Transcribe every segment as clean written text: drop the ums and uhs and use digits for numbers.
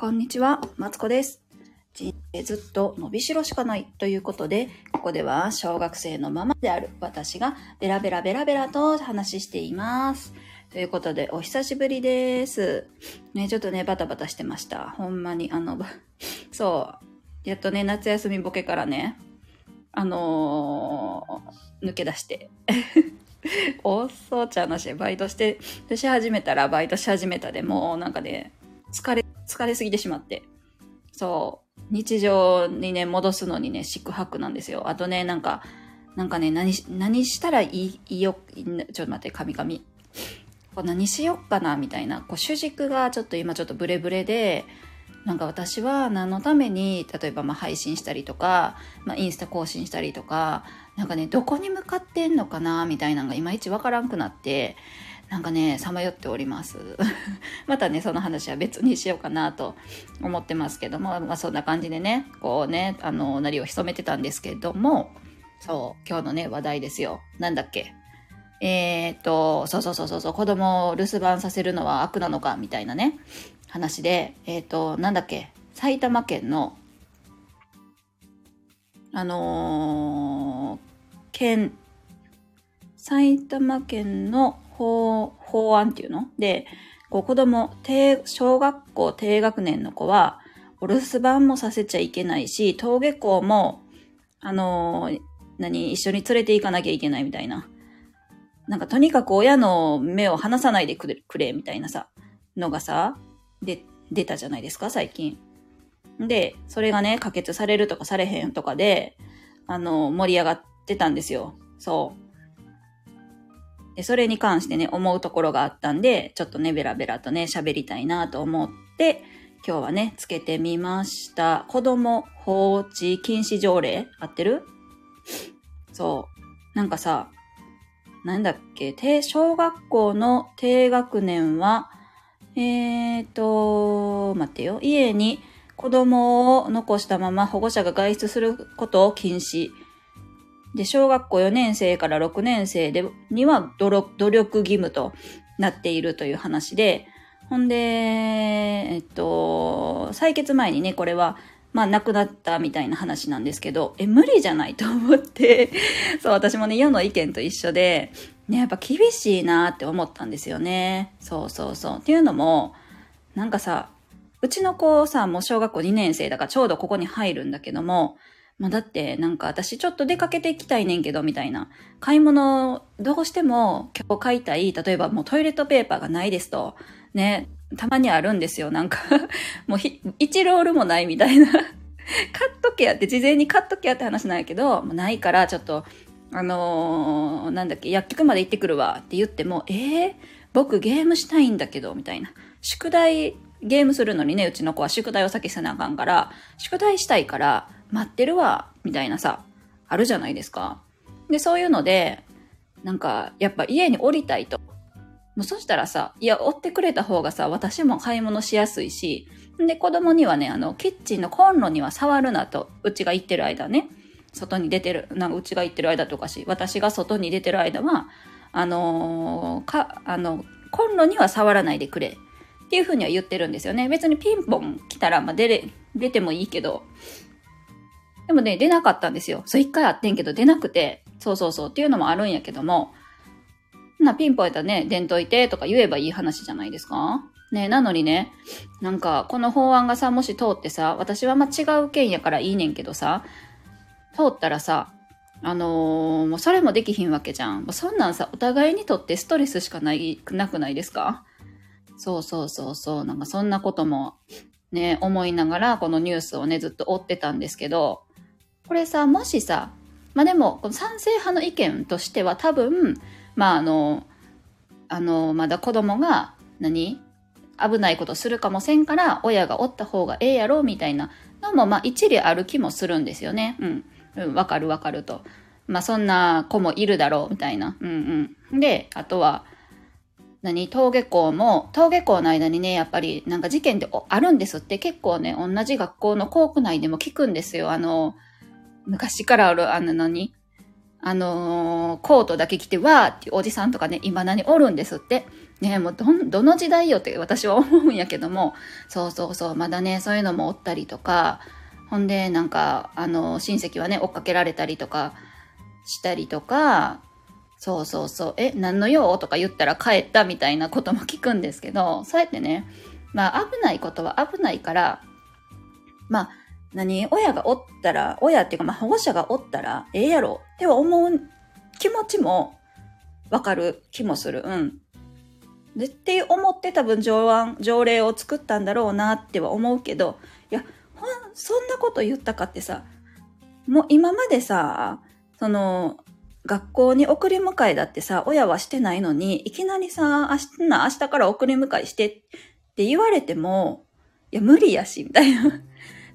こんにちは、マツコです。人生ずっと伸びしろしかないということで、ここでは小学生のママである私がベラベラと話しています。ということで、お久しぶりです。ね、ちょっとね、バタバタしてました。ほんまに、やっとね、夏休みボケからね、抜け出して。遅っちゃうなし、バイトし始めたで、もうなんかね、疲れすぎてしまって。そう。日常にね、戻すのにね、四苦八苦なんですよ。あとね、何したらいいよ、ちょっと待って、何しよっかな、みたいな。主軸が今ブレブレで、私は何のために、例えば配信したりとか、インスタ更新したりとか、どこに向かってんのかな、みたいなのがいまいちわからんくなって、さまよっております。またね、その話は別にしようかなと思ってますけども、そんな感じでね、鳴りを潜めてたんですけども、そう、今日のね、話題ですよ。なんだっけ。子供を留守番させるのは悪なのか、みたいなね、話で、埼玉県の、埼玉県の法案っていうので、小学校低学年の子は、留守番もさせちゃいけないし、登下校も、一緒に連れて行かなきゃいけないみたいな。とにかく親の目を離さないでくれ、みたいなさ、のがさ、出たじゃないですか、最近。で、それがね、可決されるとかされへんとかで、盛り上がってたんですよ。そう。で、それに関してね、思うところがあったんで、ちょっとね、ベラベラとね、喋りたいなと思って、今日はね、つけてみました。子供放置禁止条例？合ってる？そう。小学校の低学年は、家に子供を残したまま保護者が外出することを禁止。で、小学校4年生から6年生には努力義務となっているという話で、ほんで、採決前にね、これは、亡くなったみたいな話なんですけど、無理じゃないと思って、そう、私もね、世の意見と一緒で、ね、やっぱ厳しいなーって思ったんですよね。そう。っていうのも、うちの子さ、もう小学校2年生だからちょうどここに入るんだけども、私ちょっと出かけていきたいねんけど、みたいな。買い物、どうしても今日買いたい、例えばもうトイレットペーパーがないですと、ね、たまにあるんですよ。もう1ロールもないみたいな。事前に買っとけやって話なんやけど、もうないから、ちょっと、薬局まで行ってくるわって言っても、僕ゲームしたいんだけど、みたいな。ゲームするのにね、うちの子は宿題を先せなあかんから、宿題したいから、待ってるわ、みたいなさ、あるじゃないですか。で、そういうので、やっぱ家に降りたいと。もうそしたらさ、追ってくれた方がさ、私も買い物しやすいし、で、子供にはね、キッチンのコンロには触るなと、うちが行ってる間とかし、私が外に出てる間は、コンロには触らないでくれ、っていうふうには言ってるんですよね。別にピンポン来たら、出てもいいけど、でもね、出なかったんですよ。そう、一回あってんけど、出なくて、っていうのもあるんやけども、ピンポンやったらね、出んといてとか言えばいい話じゃないですか。ね、なのにね、この法案がさ、もし通ってさ、私は違う県やからいいねんけどさ、通ったらさ、もうそれもできひんわけじゃん。そんなんさ、お互いにとってストレスしかなくないですか？そう。そんなこともね、思いながら、このニュースをね、ずっと追ってたんですけど、これさ、もしさ、でも、賛成派の意見としては多分、まだ子供が危ないことするかもせんから、親がおった方がええやろ、みたいなのも、一理ある気もするんですよね。わかると。そんな子もいるだろう、みたいな。で、あとは、登下校の間にね、やっぱり、事件ってあるんですって、結構ね、同じ学校の校区内でも聞くんですよ。昔からある、コートだけ着てわーっていうおじさんとかね、いまだにおるんですって。ね、もうどの時代よって私は思うんやけども、そうそうそう、まだね、そういうのもおったりとか、ほんで、なんか、親戚はね、追っかけられたりとか、したりとか、そうそうそう、何の用とか言ったら帰ったみたいなことも聞くんですけど、そうやってね、まあ、危ないことは危ないから、まあ、親がおったら、親っていうか、まあ、保護者がおったら、ええやろっては思う気持ちも、わかる気もする。うん。でって思って多分条例を作ったんだろうなっては思うけど、いや、そんなこと言ったかってさ、もう今までさ、学校に送り迎えだってさ、親はしてないのに、いきなりさ、明日から送り迎えしてって言われても、いや、無理やし、みたいな。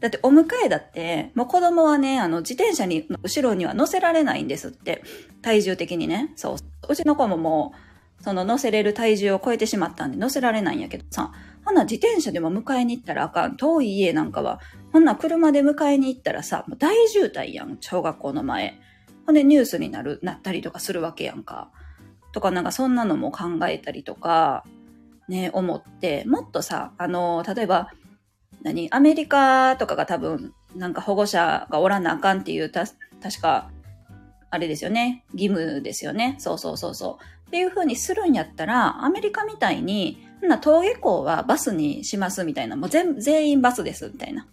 だってお迎えだって、もう子供はね、自転車に、後ろには乗せられないんですって。体重的にね。そう。うちの子ももう、乗せれる体重を超えてしまったんで乗せられないんやけどさ、ほんな自転車でも迎えに行ったらあかん。遠い家なんかは、ほんな車で迎えに行ったらさ、もう大渋滞やん。小学校の前。ほんでニュースになったりとかするわけやんか。とかなんかそんなのも考えたりとか、ね、思って、もっとさ、例えば、アメリカとかが多分、なんか保護者がおらなあかんっていう、確か、あれですよね。義務ですよね。そうそうそうそう。っていう風にするんやったら、アメリカみたいに、登下校はバスにしますみたいな。もう全員バスですみたいな。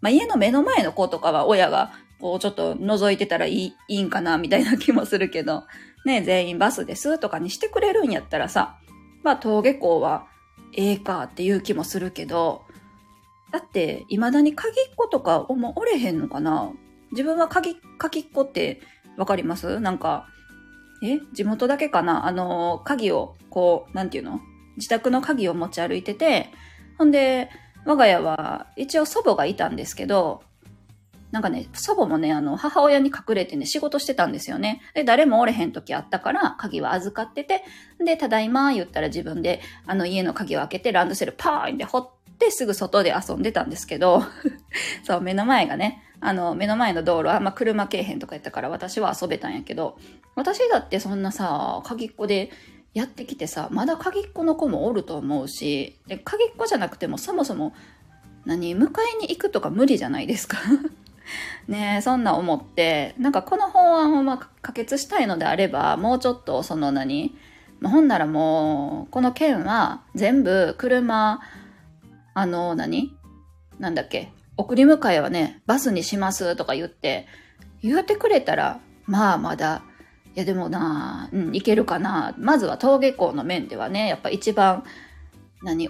まあ、家の目の前の子とかは親が、こうちょっと覗いてたらいいんかなみたいな気もするけど、ね、全員バスですとかにしてくれるんやったらさ、まあ、登下校はええかっていう気もするけど、だって、未だに鍵っ子とか、もう折れへんのかな？自分は鍵っ子ってわかります？なんか、地元だけかな？鍵を、こう、なんていうの？自宅の鍵を持ち歩いてて、ほんで、我が家は、一応祖母がいたんですけど、なんかね、祖母もね、母親に隠れてね、仕事してたんですよね。で、誰もおれへん時あったから、鍵は預かってて、で、ただいま、言ったら自分で、家の鍵を開けて、ランドセルパーンって掘って、ですぐ外で遊んでたんですけどそう、目の前がね、目の前の道路は、まあ、車けえへんとかやったから私は遊べたんやけど、私だってそんなさ、鍵っ子でやってきてさ、まだ鍵っ子の子もおると思うし、で鍵っ子じゃなくてもそもそも、迎えに行くとか無理じゃないですかねえ、そんな思って、なんかこの法案をまあ可決したいのであれば、もうちょっとほんならもう、この件は全部車、なんだっけ、送り迎えはね、バスにしますとか言ってくれたら、まあまだ、いやでもな、うん、いけるかな。まずは登下校の面ではね、やっぱ一番、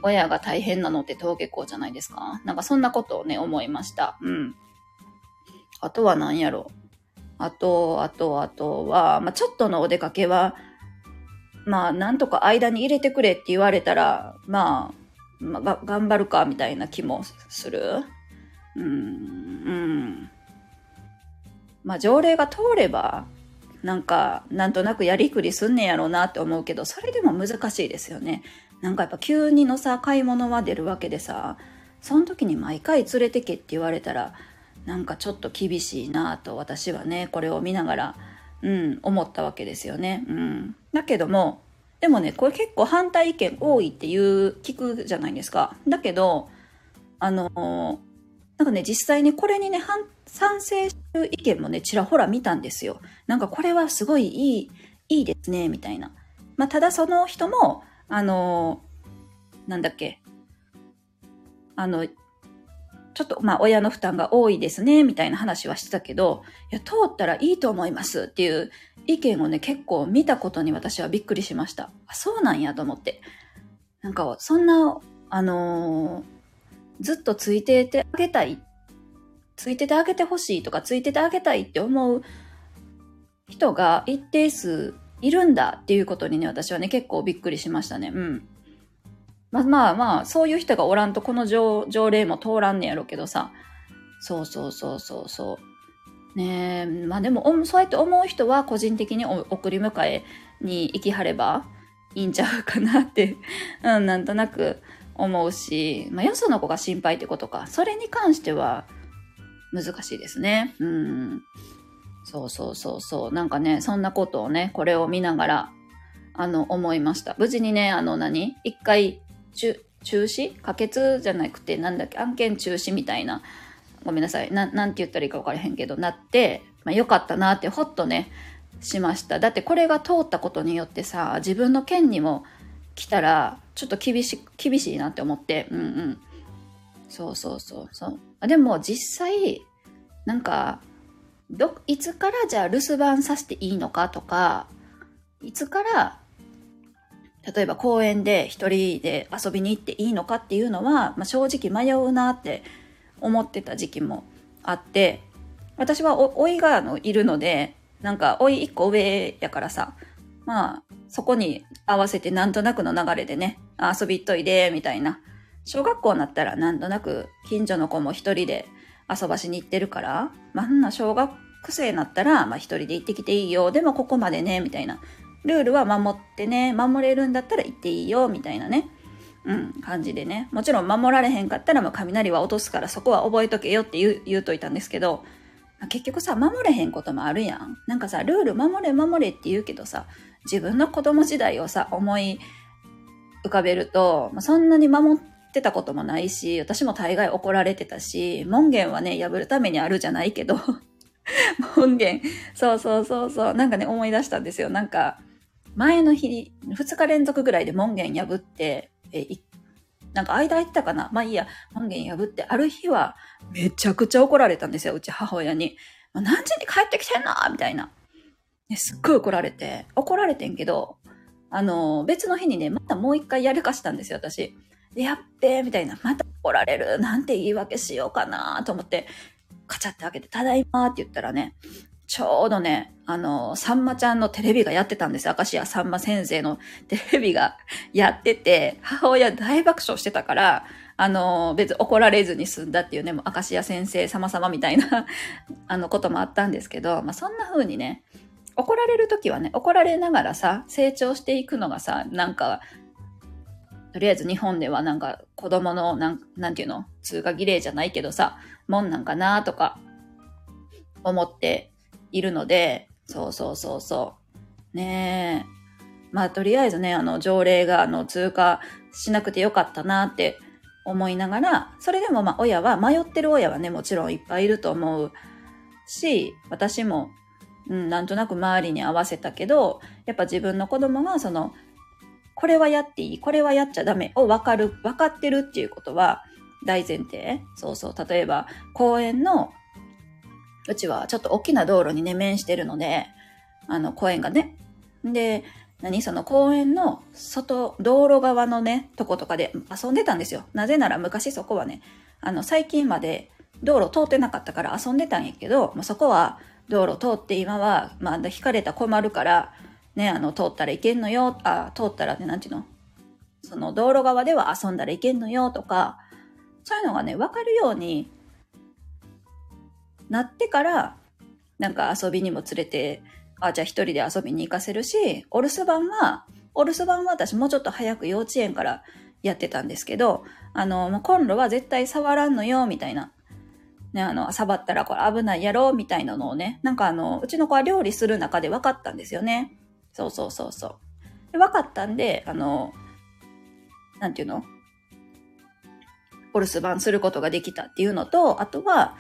親が大変なのって登下校じゃないですか。なんかそんなことをね、思いました。うん。あとは何やろ。あとは、まあちょっとのお出かけは、まあなんとか間に入れてくれって言われたら、まあ、頑張るかみたいな気もする。まあ、条例が通れば、なんとなくやりくりすんねやろうなって思うけど、それでも難しいですよね。なんかやっぱ急にのさ、買い物は出るわけでさ、その時に毎回連れてけって言われたら、なんかちょっと厳しいなと私はね、これを見ながら、思ったわけですよね。だけども、でもね、これ結構反対意見多いって聞くじゃないですか。だけど、なんかね、実際にこれにね、賛成する意見もね、ちらほら見たんですよ。なんかこれはすごいいいですね、みたいな。まあ、ただその人も、なんだっけ、ちょっと、まあ、親の負担が多いですね、みたいな話はしてたけど、いや、通ったらいいと思いますっていう意見をね、結構見たことに私はびっくりしました。あ、そうなんやと思って。なんか、そんな、ずっとついててあげてほしいとか、ついててあげたいって思う人が一定数いるんだっていうことにね、私はね、結構びっくりしましたね。うん。まあ、そういう人がおらんとこの条例も通らんねやろうけどさ。そう。ねえ、まあでも、そうやって思う人は個人的に送り迎えに行きはればいいんちゃうかなって、なんとなく思うし、まあよその子が心配ってことか。それに関しては難しいですね。そうそうそうそう。なんかね、そんなことをね、これを見ながら、思いました。無事にね、一回、中止？可決じゃなくて、なんだっけ、案件中止みたいな、ごめんなさい。なんて言ったらいいか分からへんけど、なって、まあ、よかったなって、ほっとね、しました。だってこれが通ったことによってさ、自分の県にも来たら、ちょっと厳しいなって思って、うんうん。そうそうそうそう。でも実際、なんか、いつからじゃあ留守番させていいのかとか、いつから、例えば公園で一人で遊びに行っていいのかっていうのは、まあ、正直迷うなって思ってた時期もあって、私はおいがいるので、なんかおい一個上やからさ、まあ、そこに合わせてなんとなくの流れでね、遊び行っといで、みたいな。小学校になったらなんとなく近所の子も一人で遊ばしに行ってるから、まあ、小学生になったら、まあ一人で行ってきていいよ、でもここまでね、みたいな。ルールは守ってね、守れるんだったら行っていいよ、みたいなね。うん、感じでね。もちろん守られへんかったら、まあ雷は落とすからそこは覚えとけよって言うといたんですけど、結局さ、守れへんこともあるやん。なんかさ、ルール守れって言うけどさ、自分の子供時代をさ、思い浮かべると、そんなに守ってたこともないし、私も大概怒られてたし、門限はね、破るためにあるじゃないけど、門限、そうそうそうそう、なんかね、思い出したんですよ。なんか、前の日に、2日連続ぐらいで門限破って、なんか間空いてたかな、まあいいや、門限破って、ある日はめちゃくちゃ怒られたんですよ、うち母親に。何時に帰ってきてんのみたいな、ね。すっごい怒られてんけど、別の日にね、またもう一回やるかしたんですよ、私。やっべー、みたいな。また怒られる。なんて言い訳しようかなと思って、カチャって開けて、ただいまーって言ったらね、ちょうどね、さんまちゃんのテレビがやってたんです。明石家さんま先生のテレビがやってて、母親大爆笑してたから、別に怒られずに済んだっていうね、もう明石家先生様様みたいなこともあったんですけど、まあそんな風にね、怒られるときはね、怒られながらさ、成長していくのがさ、なんか、とりあえず日本ではなんか子供のなんていうの、通過儀礼じゃないけどさ、もんなんかなとか思って、いるので、そうそうそうそう。ねえ。まあ、とりあえずね、条例が、通過しなくてよかったなって思いながら、それでもまあ、迷ってる親はね、もちろんいっぱいいると思うし、私も、うん、なんとなく周りに合わせたけど、やっぱ自分の子供が、これはやっていい、これはやっちゃダメを分かってるっていうことは、大前提。そうそう。例えば、公園の、うちはちょっと大きな道路にね、面してるので、公園がね。で、その公園の道路側のね、とことかで遊んでたんですよ。なぜなら昔そこはね、最近まで道路通ってなかったから遊んでたんやけど、もうそこは道路通って今は、まあ、引かれたら困るから、ね、通ったらいけんのよ、通ったらね、なんていうの？その道路側では遊んだらいけんのよとか、そういうのがね、わかるように、なってから、なんか遊びにも連れて、じゃあ一人で遊びに行かせるし、お留守番は私もうちょっと早く幼稚園からやってたんですけど、コンロは絶対触らんのよ、みたいな。ね、触ったらこれ危ないやろ、みたいなのをね、なんかうちの子は料理する中で分かったんですよね。そうそうそうそう。で分かったんで、なんていうの？お留守番することができたっていうのと、あとは、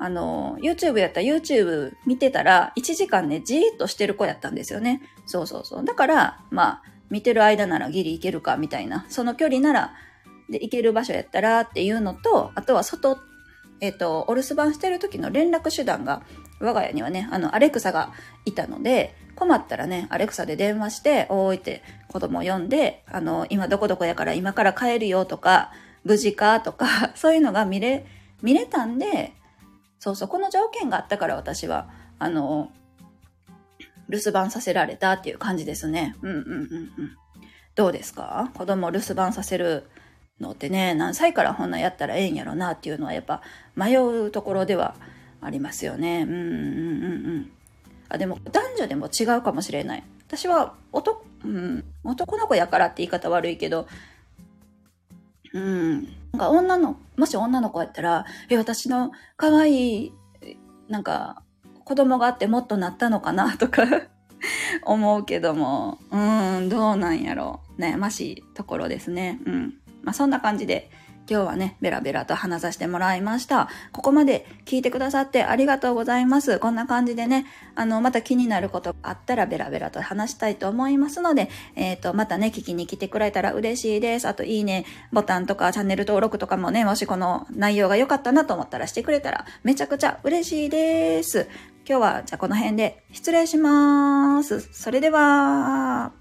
YouTube やったら YouTube 見てたら1時間ね、じーっとしてる子やったんですよね。そうそうそう。だから、まあ、見てる間ならギリいけるかみたいな、その距離なら、で、いける場所やったらっていうのと、あとはお留守番してる時の連絡手段が、我が家にはね、アレクサがいたので、困ったらね、アレクサで電話して、おーいって子供を呼んで、今どこどこやから今から帰るよとか、無事かとか、そういうのが見れたんで、そうそう、この条件があったから私は、留守番させられたっていう感じですね。うんうんうんうん。どうですか？子供を留守番させるのってね、何歳からほんなんやったらええんやろなっていうのはやっぱ迷うところではありますよね。うんうんうんうん。でも男女でも違うかもしれない。私は男の子やからって言い方悪いけど、うん。なんかもし女の子やったら、私の可愛い、なんか、子供があってもっとなったのかなとか思うけども、どうなんやろう、悩ましいところですね。そんな感じで今日はね、ベラベラと話させてもらいました。ここまで聞いてくださってありがとうございます。こんな感じでね、また気になることがあったらベラベラと話したいと思いますので、またね、聞きに来てくれたら嬉しいです。あと、いいねボタンとかチャンネル登録とかもね、もしこの内容が良かったなと思ったらしてくれたらめちゃくちゃ嬉しいです。今日はじゃあこの辺で失礼します。それでは。